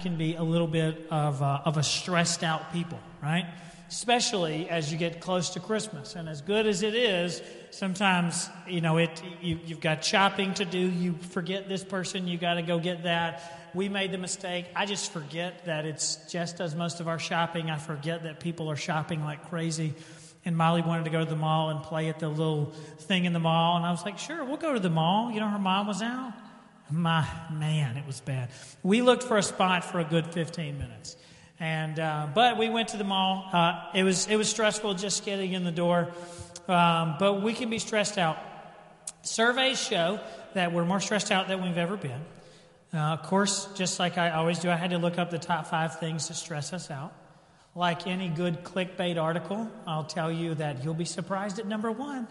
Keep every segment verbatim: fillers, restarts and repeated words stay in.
can be a little bit of a, of a stressed out people, right? Especially as you get close to Christmas. And as good as it is, sometimes, you know, it you, you've got shopping to do. You forget this person. You got to go get that. We made the mistake. I just forget that it's Jess does most of our shopping. I forget that people are shopping like crazy. And Molly wanted to go to the mall and play at the little thing in the mall. And I was like, sure, we'll go to the mall. You know, her mom was out. My man, it was bad. We looked for a spot for a good fifteen minutes. And uh, but we went to the mall. Uh, it was it was stressful just getting in the door. Um, but we can be stressed out. Surveys show that we're more stressed out than we've ever been. Uh, of course, just like I always do, I had to look up the top five things that stress us out. Like any good clickbait article, I'll tell you that you'll be surprised at number one.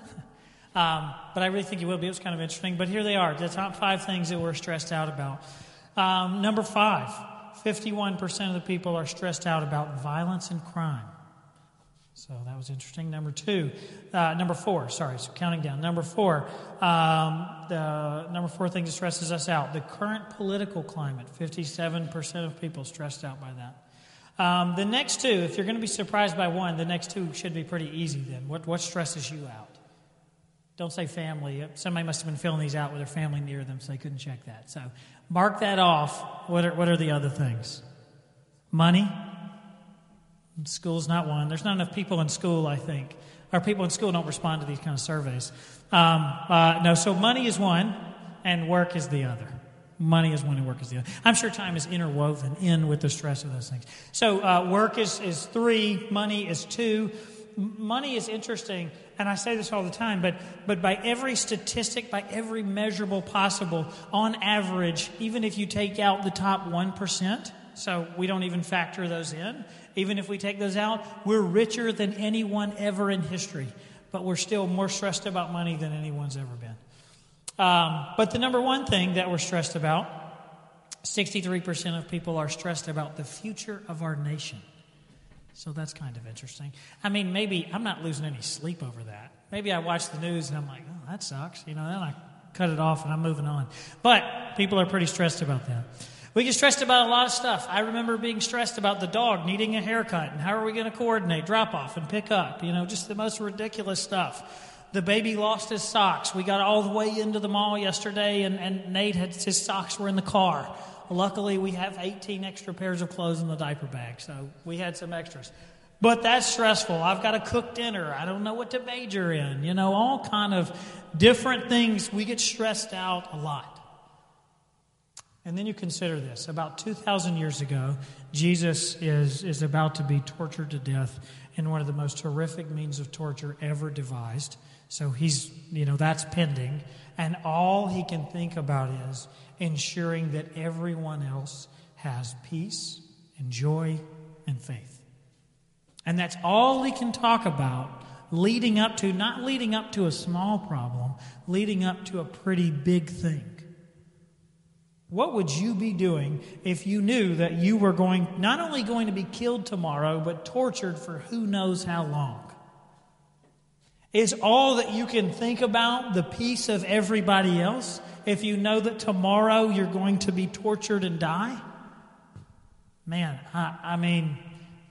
um, but I really think you will be. It was kind of interesting. But here they are, the top five things that we're stressed out about. Um, number five. fifty-one percent of the people are stressed out about violence and crime. So that was interesting. Number two, uh, number four, sorry, so counting down. Number four, um, the number four thing that stresses us out, the current political climate. fifty-seven percent of people stressed out by that. Um, the next two, if you're going to be surprised by one, the next two should be pretty easy then. What, what stresses you out? Don't say family. Somebody must have been filling these out with their family near them, so they couldn't check that. So mark that off. What are, what are the other things? Money. School's not one. There's not enough people in school, I think. Our people in school don't respond to these kind of surveys. Um, uh, no, so money is one, and work is the other. Money is one and work is the other. I'm sure time is interwoven in with the stress of those things. So uh, work is, is three, money is two. Money is interesting, and I say this all the time, but but by every statistic, by every measurable possible, on average, even if you take out the top one percent, so we don't even factor those in, even if we take those out, we're richer than anyone ever in history, but we're still more stressed about money than anyone's ever been. Um, but the number one thing that we're stressed about, sixty-three percent of people are stressed about the future of our nation. So that's kind of interesting. I mean, maybe I'm not losing any sleep over that. Maybe I watch the news and I'm like, oh, that sucks. You know, then I cut it off and I'm moving on. But people are pretty stressed about that. We get stressed about a lot of stuff. I remember being stressed about the dog needing a haircut and how are we going to coordinate drop off and pick up, you know, just the most ridiculous stuff. The baby lost his socks. We got all the way into the mall yesterday and, and Nate had his socks were in the car. Luckily, we have eighteen extra pairs of clothes in the diaper bag, so we had some extras. But that's stressful. I've got to cook dinner. I don't know what to major in. You know, all kind of different things. We get stressed out a lot. And then you consider this. About two thousand years ago, Jesus is, is about to be tortured to death in one of the most horrific means of torture ever devised. So he's, you know, that's pending. And all he can think about is ensuring that everyone else has peace and joy and faith. And that's all he can talk about leading up to, not leading up to a small problem, leading up to a pretty big thing. What would you be doing if you knew that you were going, not only going to be killed tomorrow, but tortured for who knows how long? Is all that you can think about the peace of everybody else if you know that tomorrow you're going to be tortured and die? Man, I, I mean,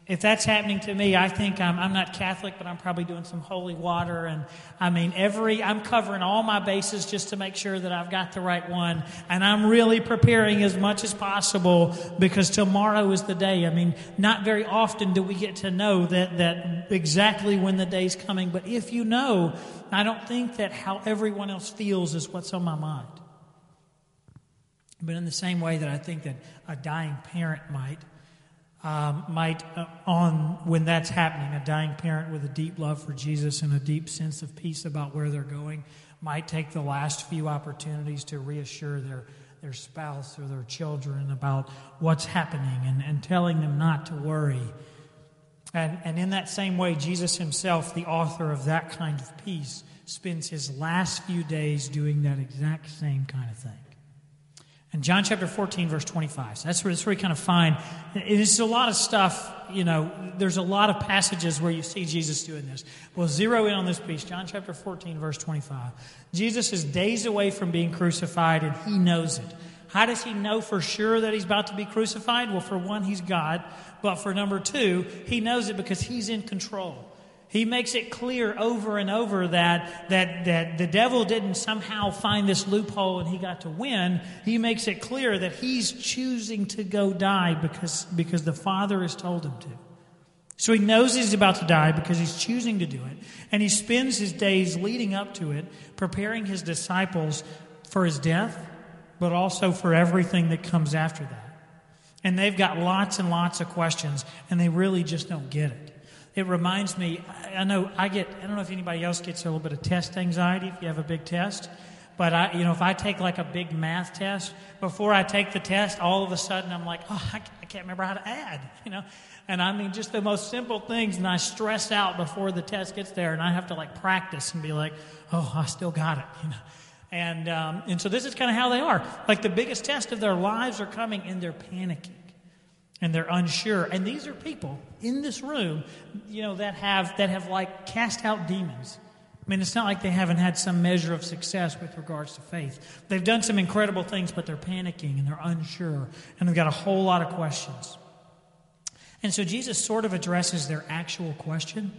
if that's happening to me, I think I'm, I'm not Catholic, but I'm probably doing some holy water. And I mean, every I'm covering all my bases just to make sure that I've got the right one. And I'm really preparing as much as possible because tomorrow is the day. I mean, not very often do we get to know that, that exactly when the day's coming. But if you know, I don't think that how everyone else feels is what's on my mind. But in the same way that I think that a dying parent might, Um, might uh, on when that's happening, a dying parent with a deep love for Jesus and a deep sense of peace about where they're going might take the last few opportunities to reassure their, their spouse or their children about what's happening and, and telling them not to worry. And, and in that same way, Jesus himself, the author of that kind of peace, spends his last few days doing that exact same kind of thing. And John chapter fourteen, verse twenty-five. So that's where, that's where we kind of find, it's a lot of stuff, you know, there's a lot of passages where you see Jesus doing this. We'll zero in on this piece, John chapter fourteen, verse twenty-five. Jesus is days away from being crucified, and he knows it. How does he know for sure that he's about to be crucified? Well, for one, he's God. But for number two, he knows it because he's in control. He makes it clear over and over that, that, that the devil didn't somehow find this loophole and he got to win. He makes it clear that he's choosing to go die because, because the Father has told him to. So he knows he's about to die because he's choosing to do it. And he spends his days leading up to it, preparing his disciples for his death, but also for everything that comes after that. And they've got lots and lots of questions, and they really just don't get it. It reminds me, I know I get, I don't know if anybody else gets a little bit of test anxiety if you have a big test, but I, you know, if I take like a big math test, before I take the test, all of a sudden I'm like, oh, I, I can't remember how to add, you know? And I mean, just the most simple things, and I stress out before the test gets there, and I have to like practice and be like, oh, I still got it, you know? And, um, and so this is kind of how they are. Like the biggest test of their lives are coming, and they're panicking. And they're unsure. And these are people in this room, you know, that have that have like cast out demons. I mean, it's not like they haven't had some measure of success with regards to faith. They've done some incredible things, but they're panicking and they're unsure. And they've got a whole lot of questions. And so Jesus sort of addresses their actual question,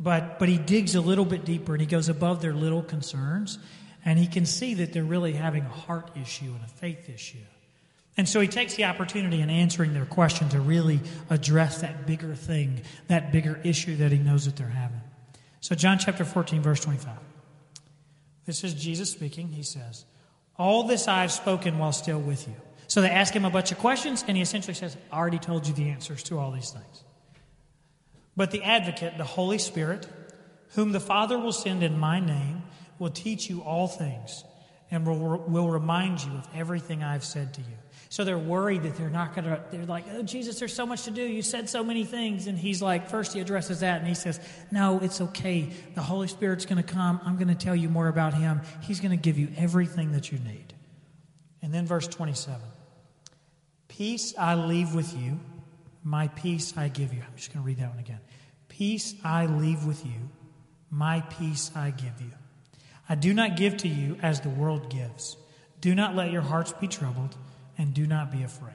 but but he digs a little bit deeper and he goes above their little concerns. And he can see that they're really having a heart issue and a faith issue. And so he takes the opportunity in answering their question to really address that bigger thing, that bigger issue that he knows that they're having. So John chapter fourteen, verse twenty-five. This is Jesus speaking. He says, all this I've spoken while still with you. So they ask him a bunch of questions, and he essentially says, I already told you the answers to all these things. But the advocate, the Holy Spirit, whom the Father will send in my name, will teach you all things and will, will remind you of everything I've said to you. So they're worried that they're not going to, they're like, oh, Jesus, there's so much to do. You said so many things. And he's like, first he addresses that and he says, no, it's okay. The Holy Spirit's going to come. I'm going to tell you more about him. He's going to give you everything that you need. And then verse twenty-seven, peace I leave with you, my peace I give you. I'm just going to read that one again. Peace I leave with you, my peace I give you. I do not give to you as the world gives. Do not let your hearts be troubled, and do not be afraid.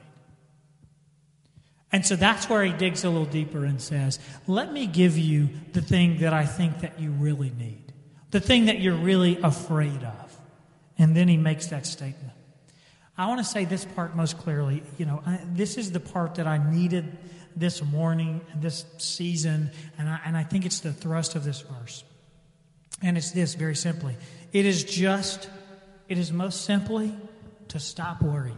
And so that's where he digs a little deeper and says, let me give you the thing that I think that you really need, the thing that you're really afraid of. And then he makes that statement. I want to say this part most clearly. You know, I, this is the part that I needed this morning, this season, and I, and I think it's the thrust of this verse. And it's this, very simply. It is just, it is most simply to stop worrying.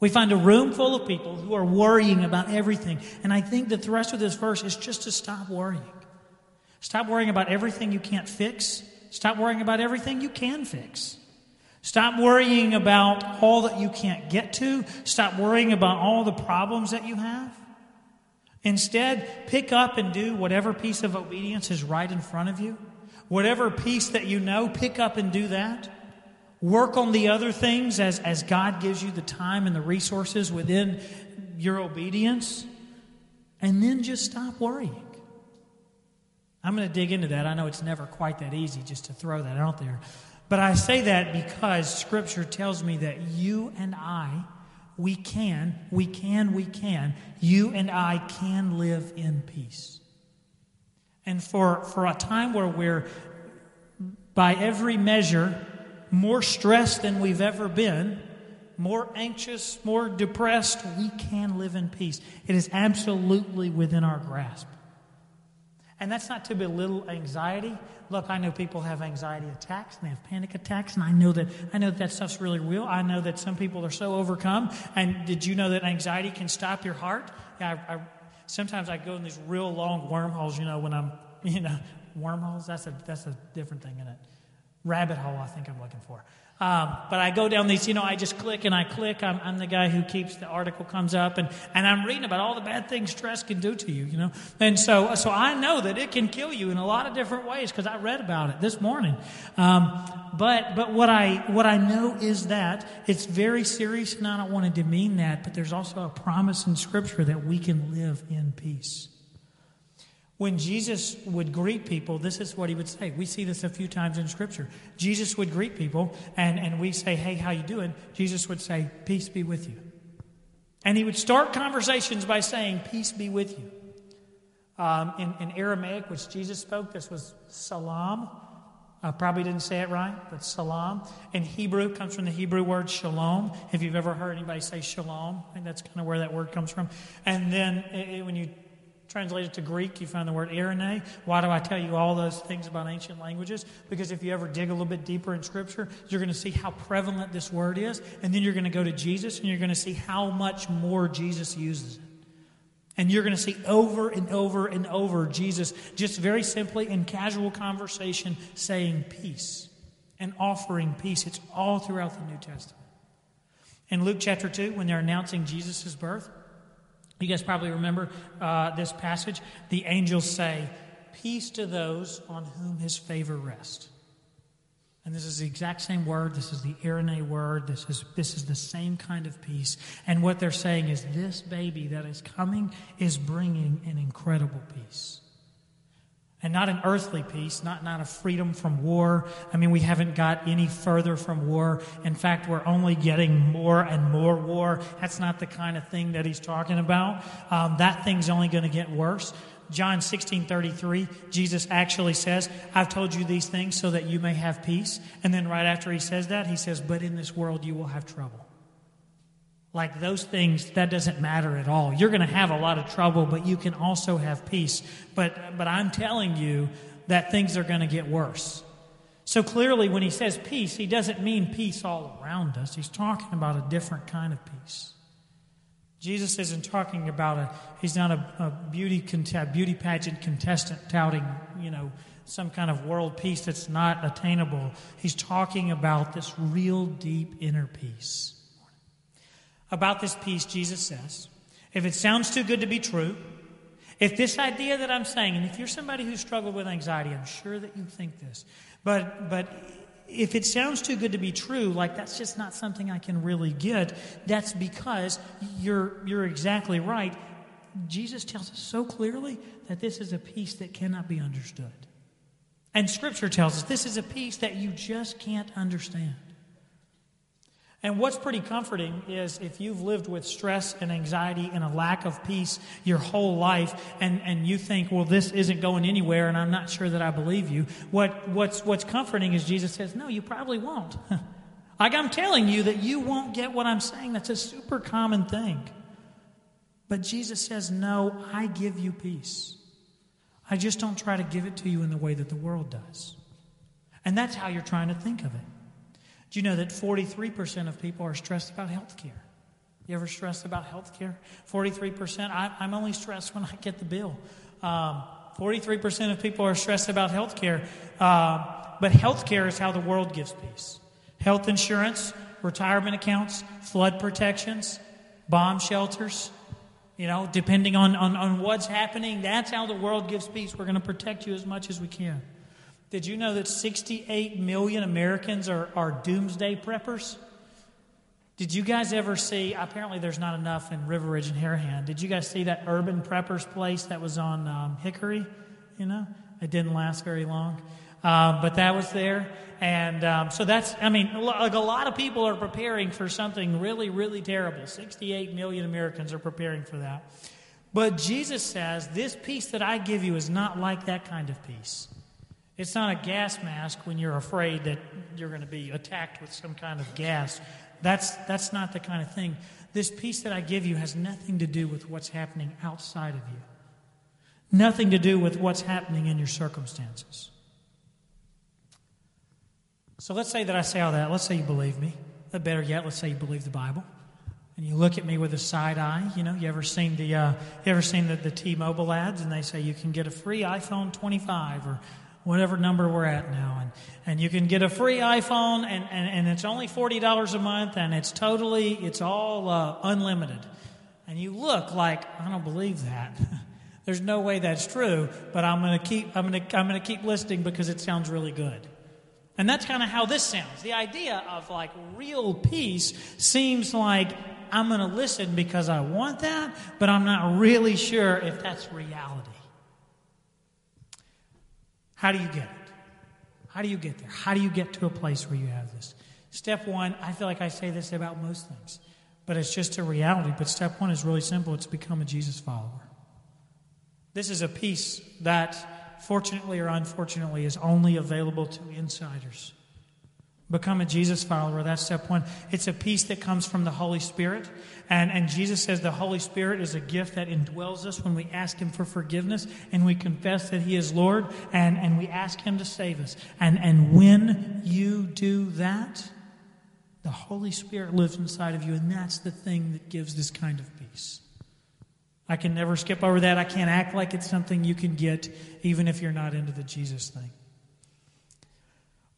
We find a room full of people who are worrying about everything. And I think the thrust of this verse is just to stop worrying. Stop worrying about everything you can't fix. Stop worrying about everything you can fix. Stop worrying about all that you can't get to. Stop worrying about all the problems that you have. Instead, pick up and do whatever piece of obedience is right in front of you. Whatever piece that you know, pick up and do that. Work on the other things as, as God gives you the time and the resources within your obedience. And then just stop worrying. I'm going to dig into that. I know it's never quite that easy just to throw that out there. But I say that because Scripture tells me that you and I, we can, we can, we can, you and I can live in peace. And for, for a time where we're, by every measure, more stressed than we've ever been, more anxious, more depressed, we can live in peace. It is absolutely within our grasp. And that's not to belittle anxiety. Look, I know people have anxiety attacks and they have panic attacks, and I know that I know that stuff's really real. I know that some people are so overcome. And did you know that anxiety can stop your heart? Yeah, I, I Sometimes I go in these real long wormholes, you know, when I'm, you know, wormholes, that's a that's a different thing, isn't it? Rabbit hole, I think I'm looking for. Um, but I go down these, you know, I just click and I click. I'm, I'm the guy who keeps, the article comes up, and, and I'm reading about all the bad things stress can do to you, you know. And so so I know that it can kill you in a lot of different ways because I read about it this morning. Um, but but what I what I know is that it's very serious, and I don't want to demean that, but there's also a promise in Scripture that we can live in peace. When Jesus would greet people, this is what he would say. We see this a few times in Scripture. Jesus would greet people, and, and we say, hey, how you doing? Jesus would say, peace be with you. And he would start conversations by saying, peace be with you. Um, in, in Aramaic, which Jesus spoke, this was salam. I probably didn't say it right, but salam. In Hebrew, comes from the Hebrew word shalom. If you've ever heard anybody say shalom, I think that's kind of where that word comes from. And then it, when you translate it to Greek, you find the word eirene. Why do I tell you all those things about ancient languages? Because if you ever dig a little bit deeper in Scripture, you're going to see how prevalent this word is. And then you're going to go to Jesus, and you're going to see how much more Jesus uses it. And you're going to see over and over and over Jesus just very simply in casual conversation saying peace and offering peace. It's all throughout the New Testament. In Luke chapter two, when they're announcing Jesus' birth, you guys probably remember uh, this passage. The angels say, peace to those on whom his favor rests. And this is the exact same word. This is the eirene word. This is, this is the same kind of peace. And what they're saying is this baby that is coming is bringing an incredible peace. And not an earthly peace, not, not a freedom from war. I mean, we haven't got any further from war. In fact, we're only getting more and more war. That's not the kind of thing that he's talking about. Um, that thing's only going to get worse. John sixteen thirty-three, Jesus actually says, I've told you these things so that you may have peace. And then right after he says that, he says, but in this world you will have trouble. Like those things, that doesn't matter at all. You're going to have a lot of trouble, but you can also have peace. But but I'm telling you that things are going to get worse. So clearly when he says peace, he doesn't mean peace all around us. He's talking about a different kind of peace. Jesus isn't talking about a, he's not a, a beauty cont- beauty pageant contestant touting, you know, some kind of world peace that's not attainable. He's talking about this real deep inner peace. About this peace, Jesus says, if it sounds too good to be true, if this idea that I'm saying, and if you're somebody who struggled with anxiety, I'm sure that you think this, but but if it sounds too good to be true, like that's just not something I can really get, that's because you're you're exactly right. Jesus tells us so clearly that this is a peace that cannot be understood. And Scripture tells us this is a peace that you just can't understand. And what's pretty comforting is if you've lived with stress and anxiety and a lack of peace your whole life and, and you think, well, this isn't going anywhere and I'm not sure that I believe you, what what's what's comforting is Jesus says, no, you probably won't. Like I'm telling you that you won't get what I'm saying. That's a super common thing. But Jesus says, no, I give you peace. I just don't try to give it to you in the way that the world does. And that's how you're trying to think of it. Do you know that forty-three percent of people are stressed about health care? You ever stressed about health care? forty-three percent, I, I'm only stressed when I get the bill. Um, forty-three percent of people are stressed about health care. Uh, but health care is how the world gives peace. Health insurance, retirement accounts, flood protections, bomb shelters. You know, depending on, on, on what's happening, that's how the world gives peace. We're going to protect you as much as we can. Did you know that sixty-eight million Americans are, are doomsday preppers? Did you guys ever see, apparently there's not enough in River Ridge and Harahan. Did you guys see that urban preppers place that was on um, Hickory? You know, it didn't last very long. Um, but that was there. And um, so that's, I mean, like a lot of people are preparing for something really, really terrible. sixty-eight million Americans are preparing for that. But Jesus says, this peace that I give you is not like that kind of peace. It's not a gas mask when you're afraid that you're going to be attacked with some kind of gas. That's that's not the kind of thing. This peace that I give you has nothing to do with what's happening outside of you. Nothing to do with what's happening in your circumstances. So let's say that I say all that. Let's say you believe me. But better yet, let's say you believe the Bible. And you look at me with a side eye. You know, you ever seen the uh, you ever seen the, the T-Mobile ads? And they say you can get a free iPhone twenty-five or whatever number we're at now, and, and you can get a free iPhone, and, and, and it's only forty dollars a month, and it's totally, it's all uh, unlimited. And you look like, I don't believe that. There's no way that's true, but I'm gonna keep, I'm gonna, I'm gonna keep listening because it sounds really good. And that's kind of how this sounds. The idea of like real peace seems like I'm gonna listen because I want that, but I'm not really sure if that's reality. How do you get it? How do you get there? How do you get to a place where you have this? Step one, I feel like I say this about most things, but it's just a reality. But step one is really simple. It's become a Jesus follower. This is a piece that, fortunately or unfortunately, is only available to insiders. Become a Jesus follower, that's step one. It's a peace that comes from the Holy Spirit. And, and Jesus says the Holy Spirit is a gift that indwells us when we ask Him for forgiveness and we confess that He is Lord and, and we ask Him to save us. And, and when you do that, the Holy Spirit lives inside of you, and that's the thing that gives this kind of peace. I can never skip over that. I can't act like it's something you can get even if you're not into the Jesus thing.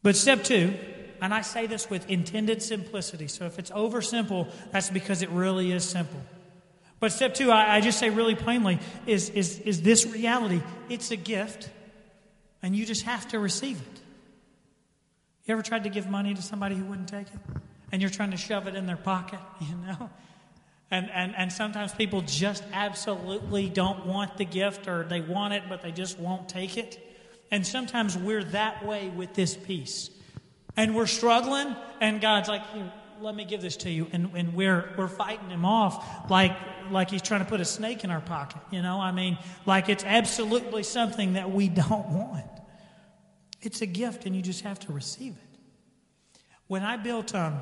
But step two, and I say this with intended simplicity, so if it's oversimple, that's because it really is simple. But step two, I, I just say really plainly, is, is, is this reality. It's a gift, and you just have to receive it. You ever tried to give money to somebody who wouldn't take it? And you're trying to shove it in their pocket, you know? And, and, and sometimes people just absolutely don't want the gift, or they want it, but they just won't take it. And sometimes we're that way with this piece. And we're struggling, and God's like, here, let me give this to you. And, and we're we're fighting Him off like like He's trying to put a snake in our pocket. You know, I mean, like it's absolutely something that we don't want. It's a gift, and you just have to receive it. When I built, um,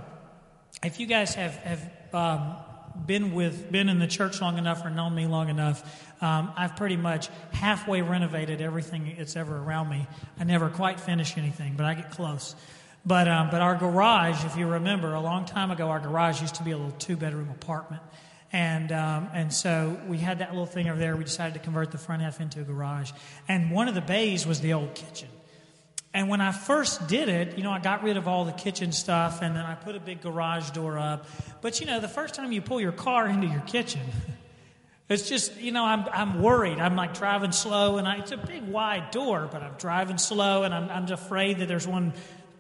if you guys have have um, been with been in the church long enough or known me long enough, um, I've pretty much halfway renovated everything that's ever around me. I never quite finish anything, but I get close. But um, but our garage, if you remember, a long time ago, our garage used to be a little two-bedroom apartment. And um, and so we had that little thing over there. We decided to convert the front half into a garage. And one of the bays was the old kitchen. And when I first did it, you know, I got rid of all the kitchen stuff, and then I put a big garage door up. But, you know, the first time you pull your car into your kitchen, it's just, you know, I'm I'm worried. I'm, like, driving slow, and I, it's a big, wide door, but I'm driving slow, and I'm I'm just afraid that there's one...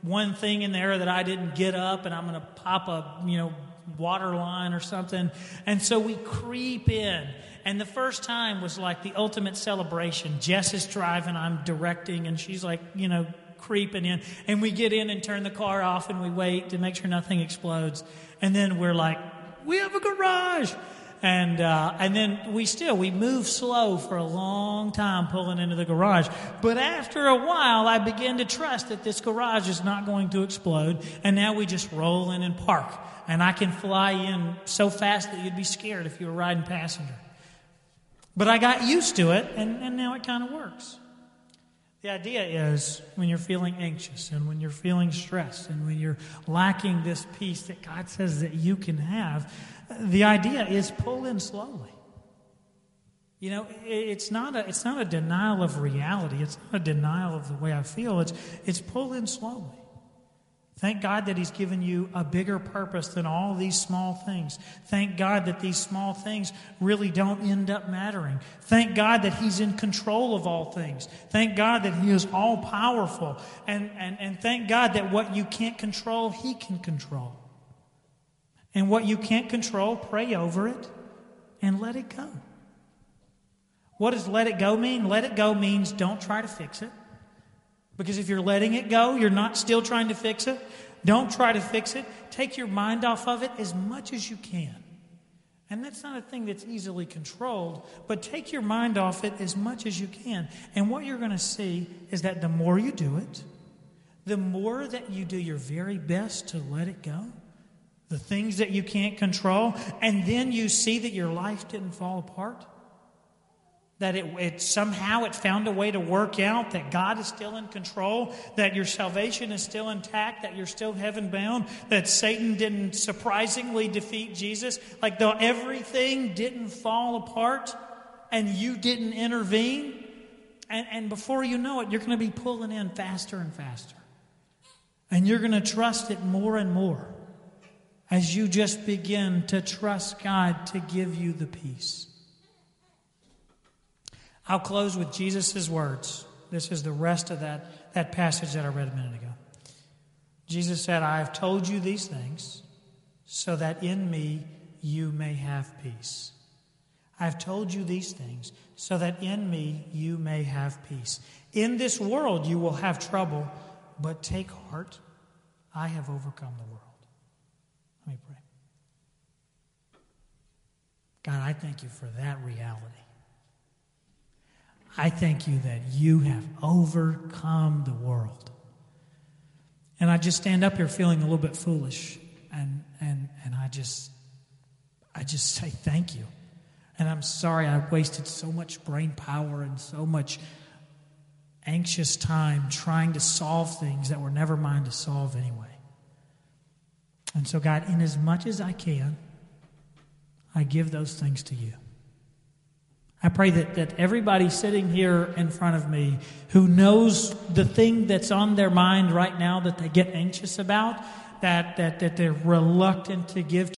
one thing in there that I didn't get up, and I'm going to pop a, you know, water line or something. And so we creep in. And the first time was like the ultimate celebration. Jess is driving, I'm directing, and she's like, you know, creeping in. And we get in and turn the car off, and we wait to make sure nothing explodes. And then we're like, we have a garage. And uh, and then we still, we move slow for a long time pulling into the garage. But after a while, I begin to trust that this garage is not going to explode. And now we just roll in and park. And I can fly in so fast that you'd be scared if you were riding passenger. But I got used to it, and, and now it kind of works. The idea is when you're feeling anxious and when you're feeling stressed and when you're lacking this peace that God says that you can have, the idea is pull in slowly. You know, it's not a it's not a denial of reality. It's not a denial of the way I feel. It's it's pull in slowly. Thank God that He's given you a bigger purpose than all these small things. Thank God that these small things really don't end up mattering. Thank God that He's in control of all things. Thank God that He is all-powerful. And, and, and thank God that what you can't control, He can control. And what you can't control, pray over it and let it go. What does let it go mean? Let it go means don't try to fix it. Because if you're letting it go, you're not still trying to fix it. Don't try to fix it. Take your mind off of it as much as you can. And that's not a thing that's easily controlled, but take your mind off it as much as you can. And what you're going to see is that the more you do it, the more that you do your very best to let it go, the things that you can't control, and then you see that your life didn't fall apart. That it, it somehow it found a way to work out, that God is still in control, that your salvation is still intact, that you're still heaven-bound, that Satan didn't surprisingly defeat Jesus. Like, though everything didn't fall apart and you didn't intervene, and, and before you know it, you're going to be pulling in faster and faster. And you're going to trust it more and more as you just begin to trust God to give you the peace. I'll close with Jesus' words. This is the rest of that, that passage that I read a minute ago. Jesus said, I have told you these things so that in me you may have peace. I have told you these things so that in me you may have peace. In this world you will have trouble, but take heart, I have overcome the world. Let me pray. God, I thank you for that reality. I thank you that you have overcome the world. And I just stand up here feeling a little bit foolish. And and and I just I just say thank you. And I'm sorry I wasted so much brain power and so much anxious time trying to solve things that were never mine to solve anyway. And so, God, in as much as I can, I give those things to you. I pray that, that everybody sitting here in front of me who knows the thing that's on their mind right now that they get anxious about, that, that, that they're reluctant to give to